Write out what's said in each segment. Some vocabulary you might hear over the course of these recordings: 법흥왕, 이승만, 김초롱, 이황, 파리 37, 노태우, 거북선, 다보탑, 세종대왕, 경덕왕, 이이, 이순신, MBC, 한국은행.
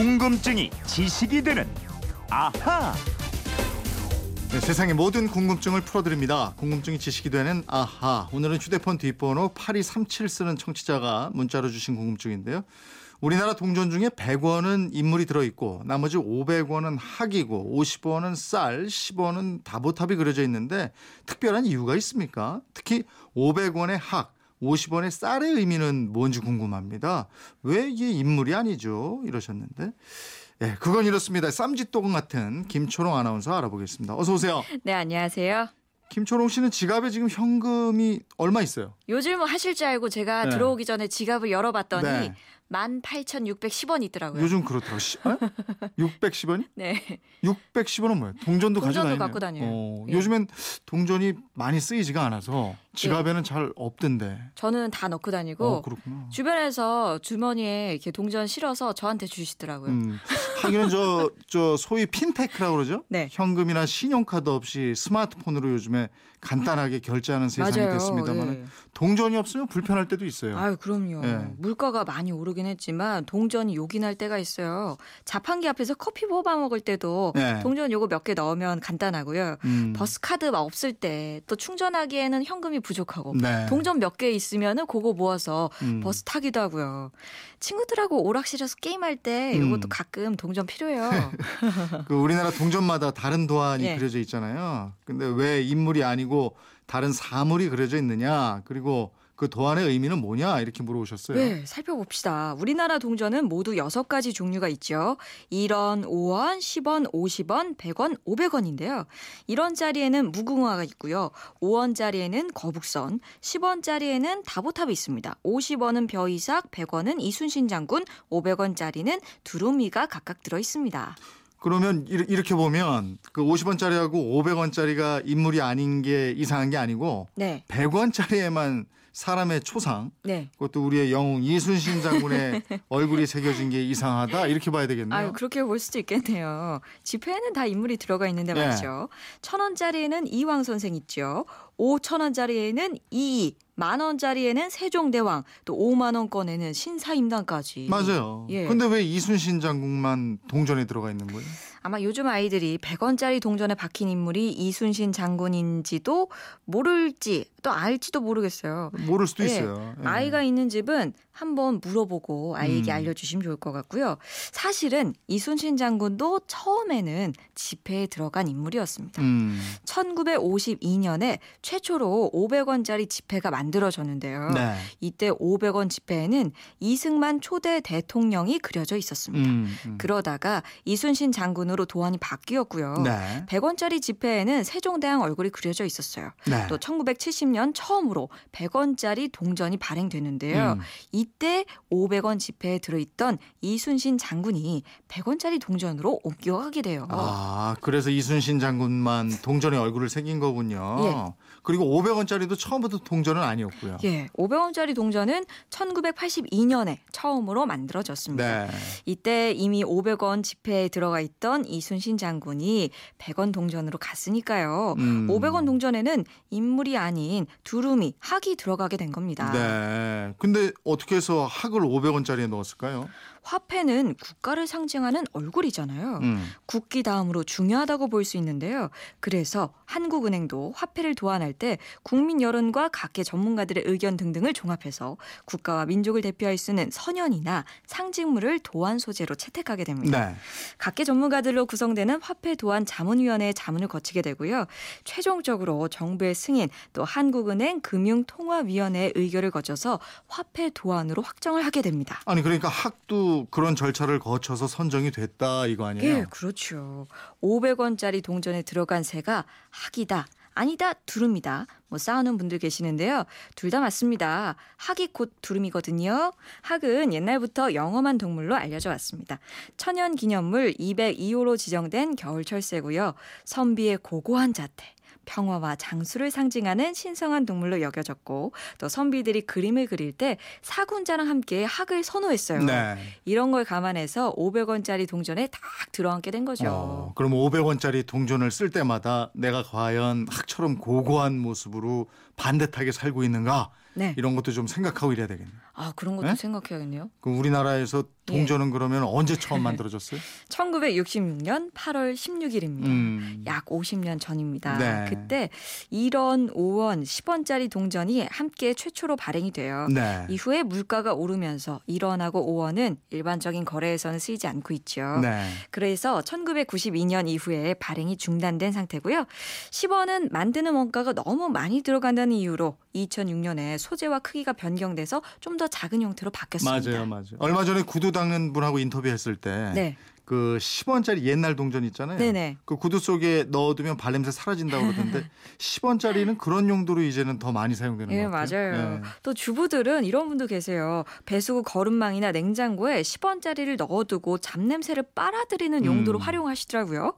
궁금증이 지식이 되는 아하. 네, 세상의 모든 궁금증을 풀어드립니다. 궁금증이 지식이 되는 아하. 오늘은 휴대폰 뒷번호 8237 쓰는 청취자가 문자로 주신 궁금증인데요. 우리나라 동전 중에 100원은 인물이 들어있고 나머지 500원은 학이고 50원은 쌀, 10원은 다보탑이 그려져 있는데 특별한 이유가 있습니까? 특히 500원의 학, 50원의 쌀의 의미는 뭔지 궁금합니다. 왜 이게 인물이 아니죠? 이러셨는데. 네, 그건 이렇습니다. 쌈짓도금 같은 김초롱 아나운서 알아보겠습니다. 어서 오세요. 네, 안녕하세요. 김초롱 씨는 지갑에 지금 현금이 얼마 있어요? 요즘 뭐 하실 줄 알고 제가 네. 들어오기 전에 지갑을 열어봤더니 네. 18,610원이 있더라고요. 요즘 그렇더라고요. 610원이? 네. 610원은 뭐예요? 동전도 가지고 다니네요. 동전도 갖고 다녀요. 예. 요즘엔 동전이 많이 쓰이지가 않아서 지갑에는 예. 잘 없던데. 저는 다 넣고 다니고 그렇구나. 주변에서 주머니에 이렇게 동전 실어서 저한테 주시더라고요. 하기는 저 소위 핀테크라고 그러죠? 네. 현금이나 신용카드 없이 스마트폰으로 요즘에 간단하게 결제하는 세상이 맞아요. 됐습니다만 예. 동전이 없으면 불편할 때도 있어요. 아유, 그럼요. 예. 물가가 많이 오르긴 했지만 동전이 요긴할 때가 있어요. 자판기 앞에서 커피 뽑아 먹을 때도 네. 동전 요거 몇 개 넣으면 간단하고요. 버스 카드 막 없을 때 또 충전하기에는 현금이 부족하고 네. 동전 몇 개 있으면은 그거 모아서 버스 타기도 하고요. 친구들하고 오락실에서 게임할 때 요것도 가끔 동전 필요해요. 그 우리나라 동전마다 다른 도안이 네. 그려져 있잖아요. 근데 왜 인물이 아니고 다른 사물이 그려져 있느냐? 그리고 그 도안의 의미는 뭐냐 이렇게 물어보셨어요. 네, 살펴봅시다. 우리나라 동전은 모두 6가지 종류가 있죠. 1원, 5원, 10원, 50원, 100원, 500원인데요. 1원짜리에는 무궁화가 있고요. 5원짜리에는 거북선, 10원짜리에는 다보탑이 있습니다. 50원은 벼이삭, 100원은 이순신 장군, 500원짜리는 두루미가 각각 들어있습니다. 그러면 이렇게 보면 그 50원짜리하고 500원짜리가 인물이 아닌 게 이상한 게 아니고 네. 100원짜리에만 사람의 초상, 네. 그것도 우리의 영웅 이순신 장군의 얼굴이 새겨진 게 이상하다 이렇게 봐야 되겠네요. 아유, 그렇게 볼 수도 있겠네요. 지폐에는 다 인물이 들어가 있는데 네. 맞죠. 1,000원짜리에는 이황 선생 있죠. 5,000원짜리에는 이이. 10,000원짜리에는 세종대왕, 또 50,000원권에는 신사임당까지. 맞아요. 그런데 예. 왜 이순신 장군만 동전에 들어가 있는 거예요? 아마 요즘 아이들이 100원짜리 동전에 박힌 인물이 이순신 장군인지도 모를지 또 알지도 모르겠어요. 모를 수도 예. 있어요. 예. 아이가 있는 집은 한번 물어보고 아이에게 알려주시면 좋을 것 같고요. 사실은 이순신 장군도 처음에는 지폐에 들어간 인물이었습니다. 1952년에 최초로 500원짜리 지폐가 만들어졌는데요. 네. 이때 500원 지폐에는 이승만 초대 대통령이 그려져 있었습니다. 그러다가 이순신 장군으로 도안이 바뀌었고요. 네. 100원짜리 지폐에는 세종대왕 얼굴이 그려져 있었어요. 네. 또 1970년 처음으로 100원짜리 동전이 발행되는데요. 이때 500원 지폐에 들어있던 이순신 장군이 100원짜리 동전으로 옮겨가게 돼요. 아, 그래서 이순신 장군만 동전의 얼굴을 새긴 거군요. 예. 그리고 500원짜리도 처음부터 동전은 아니었고요. 예, 500원짜리 동전은 1982년에 처음으로 만들어졌습니다. 네. 이때 이미 500원 지폐에 들어가 있던 이순신 장군이 100원 동전으로 갔으니까요. 500원 동전에는 인물이 아닌 두루미, 학이 들어가게 된 겁니다. 네, 근데 어떻게 해서 학을 500원짜리에 넣었을까요? 화폐는 국가를 상징하는 얼굴이잖아요. 국기 다음으로 중요하다고 볼 수 있는데요. 그래서 한국은행도 화폐를 도안할 때 국민 여론과 각계 전문가들의 의견 등등을 종합해서 국가와 민족을 대표할 수 있는 선연이나 상징물을 도안 소재로 채택하게 됩니다. 네. 각계 전문가들로 구성되는 화폐 도안 자문위원회의 자문을 거치게 되고요. 최종적으로 정부의 승인 또 한국은행 금융통화위원회의 의결을 거쳐서 화폐 도안으로 확정을 하게 됩니다. 아니 그러니까 학도 그런 절차를 거쳐서 선정이 됐다 이거 아니에요? 예, 그렇죠. 500원짜리 동전에 들어간 새가 학이다, 아니다, 두루미다. 뭐 싸우는 분들 계시는데요. 둘 다 맞습니다. 학이 곧 두루미거든요. 학은 옛날부터 영험한 동물로 알려져 왔습니다. 천연기념물 202호로 지정된 겨울철새고요. 선비의 고고한 자태. 평화와 장수를 상징하는 신성한 동물로 여겨졌고 또 선비들이 그림을 그릴 때 사군자랑 함께 학을 선호했어요. 네. 이런 걸 감안해서 500원짜리 동전에 딱 들어앉게 된 거죠. 그럼 500원짜리 동전을 쓸 때마다 내가 과연 학처럼 고고한 모습으로 반듯하게 살고 있는가 네. 이런 것도 좀 생각하고 이래야 되겠네요. 아 그런 것도 네? 생각해야겠네요. 그럼 우리나라에서 동전은 예. 그러면 언제 처음 만들어졌어요? 1966년 8월 16일입니다. 약 50년 전입니다. 네. 그때 1원, 5원, 10원짜리 동전이 함께 최초로 발행이 돼요. 네. 이후에 물가가 오르면서 1원하고 5원은 일반적인 거래에서는 쓰이지 않고 있죠. 네. 그래서 1992년 이후에 발행이 중단된 상태고요. 10원은 만드는 원가가 너무 많이 들어간다는 이유로 2006년에 소재와 크기가 변경돼서 좀 더 작은 형태로 바뀌었습니다. 맞아요, 맞아요. 얼마 전에 구두 닦는 분하고 인터뷰했을 때 네. 그 10원짜리 옛날 동전 있잖아요. 네네. 그 구두 속에 넣어두면 발냄새 사라진다고 그러던데 10원짜리는 그런 용도로 이제는 더 많이 사용되는 예, 것 같아요. 맞아요. 예. 또 주부들은 이런 분도 계세요. 배수구 거름망이나 냉장고에 10원짜리를 넣어두고 잡냄새를 빨아들이는 용도로 활용하시더라고요.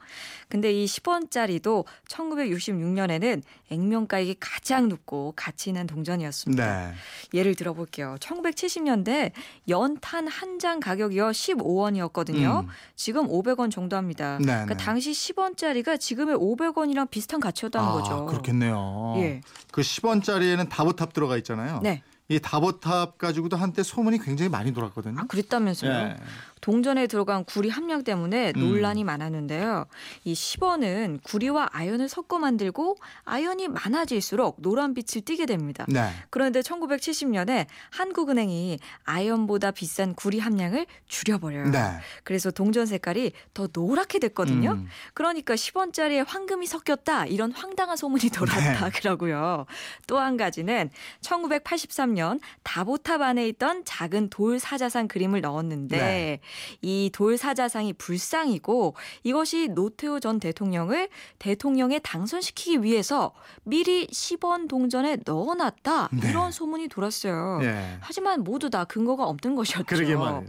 근데 이 10원짜리도 1966년에는 액면가액이 가장 높고 가치 있는 동전이었습니다. 네. 예를 들어볼게요. 1970년대 연탄 한 장 가격이요 15원이었거든요. 지금 500원 정도 합니다. 네, 그러니까 당시 10원짜리가 지금의 500원이랑 비슷한 가치였다는 거죠. 그렇겠네요. 예. 그 10원짜리에는 다보탑 들어가 있잖아요. 네. 이 다보탑 가지고도 한때 소문이 굉장히 많이 돌았거든요. 아, 그랬다면서요? 예. 동전에 들어간 구리 함량 때문에 논란이 많았는데요. 이 10원은 구리와 아연을 섞어 만들고 아연이 많아질수록 노란빛을 띠게 됩니다. 네. 그런데 1970년에 한국은행이 아연보다 비싼 구리 함량을 줄여버려요. 네. 그래서 동전 색깔이 더 노랗게 됐거든요. 그러니까 10원짜리에 황금이 섞였다. 이런 황당한 소문이 돌았다. 네. 그러고요. 또 한 가지는 1983년 다보탑 안에 있던 작은 돌 사자상 그림을 넣었는데 네. 이 돌사자상이 불상이고 이것이 노태우 전 대통령을 대통령에 당선시키기 위해서 미리 10원 동전에 넣어놨다 네. 이런 소문이 돌았어요. 네. 하지만 모두 다 근거가 없는 것이었죠. 그러게 말이에요.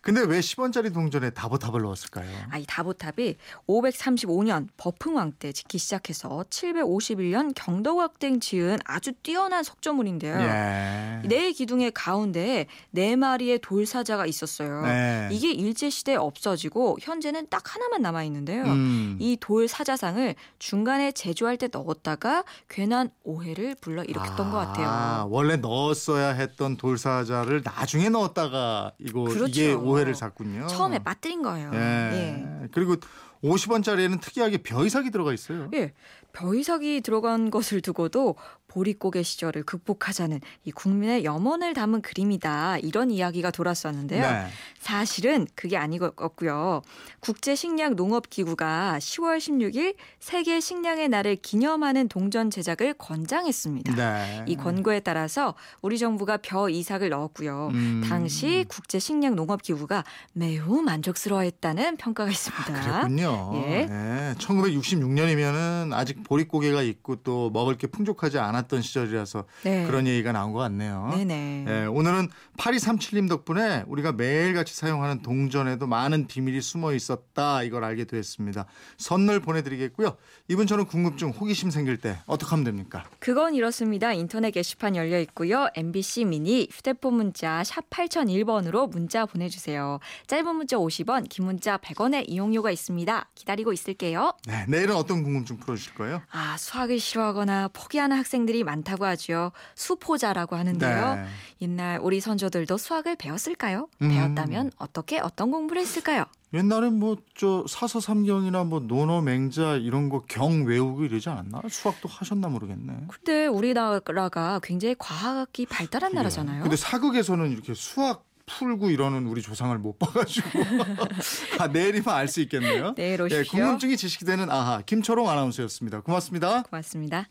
근데 왜 10원짜리 동전에 다보탑을 넣었을까요? 아, 이 다보탑이 535년 법흥왕 때 짓기 시작해서 751년 경덕왕 때 지은 아주 뛰어난 석조물인데요. 네, 네 기둥의 가운데에 4마리의 돌사자가 있었어요. 네. 이게 일제시대에 없어지고 현재는 딱 하나만 남아있는데요. 이 돌 사자상을 중간에 제조할 때 넣었다가 괜한 오해를 불러일으켰던 것 같아요. 원래 넣었어야 했던 돌사자를 나중에 넣었다가 이거 그렇죠. 이게 오해를 샀군요. 처음에 빠뜨린 거예요. 예. 예. 그리고 50원짜리에는 특이하게 벼이삭이 들어가 있어요. 예, 벼이삭이 들어간 것을 두고도 보릿고개 시절을 극복하자는 이 국민의 염원을 담은 그림이다. 이런 이야기가 돌았었는데요. 네. 사실은 그게 아니었고요. 국제식량농업기구가 10월 16일 세계 식량의 날을 기념하는 동전 제작을 권장했습니다. 네. 이 권고에 따라서 우리 정부가 벼이삭을 넣었고요. 당시 국제식량농업기구가 매우 만족스러워했다는 평가가 있습니다. 아, 그렇군요. 예. 네. 1966년이면은 아직 보릿고개가 있고 또 먹을 게 풍족하지 않았 던 시절이라서 네. 그런 얘기가 나온 것 같네요. 네네. 예, 오늘은 파리 37님 덕분에 우리가 매일같이 사용하는 동전에도 많은 비밀이 숨어 있었다. 이걸 알게 됐습니다. 선물 보내드리겠고요. 이분 저는 궁금증, 호기심 생길 때 어떻게 하면 됩니까? 그건 이렇습니다. 인터넷 게시판 열려 있고요. MBC 미니 휴대폰 문자 샵 8001번으로 문자 보내주세요. 짧은 문자 50원, 긴 문자 100원의 이용료가 있습니다. 기다리고 있을게요. 네, 내일은 어떤 궁금증 풀어주실 거예요? 아, 수학을 싫어하거나 포기하는 학생들이 많다고 하죠. 수포자라고 하는데요. 네. 옛날 우리 선조들도 수학을 배웠을까요? 배웠다면 어떻게 어떤 공부를 했을까요? 옛날에 뭐저 사서삼경이나 뭐 논어맹자 이런 거경 외우고 이러지 않았나? 수학도 하셨나 모르겠네. 근데 우리나라가 굉장히 과학이 발달한 그래요. 나라잖아요. 근데 사극에서는 이렇게 수학 풀고 이러는 우리 조상을 못 봐가지고 아, 내일이면 알 수 있겠네요. 내일 오십시오. 네, 궁금증이 지식이 되는 아하 김초롱 아나운서였습니다. 고맙습니다. 고맙습니다.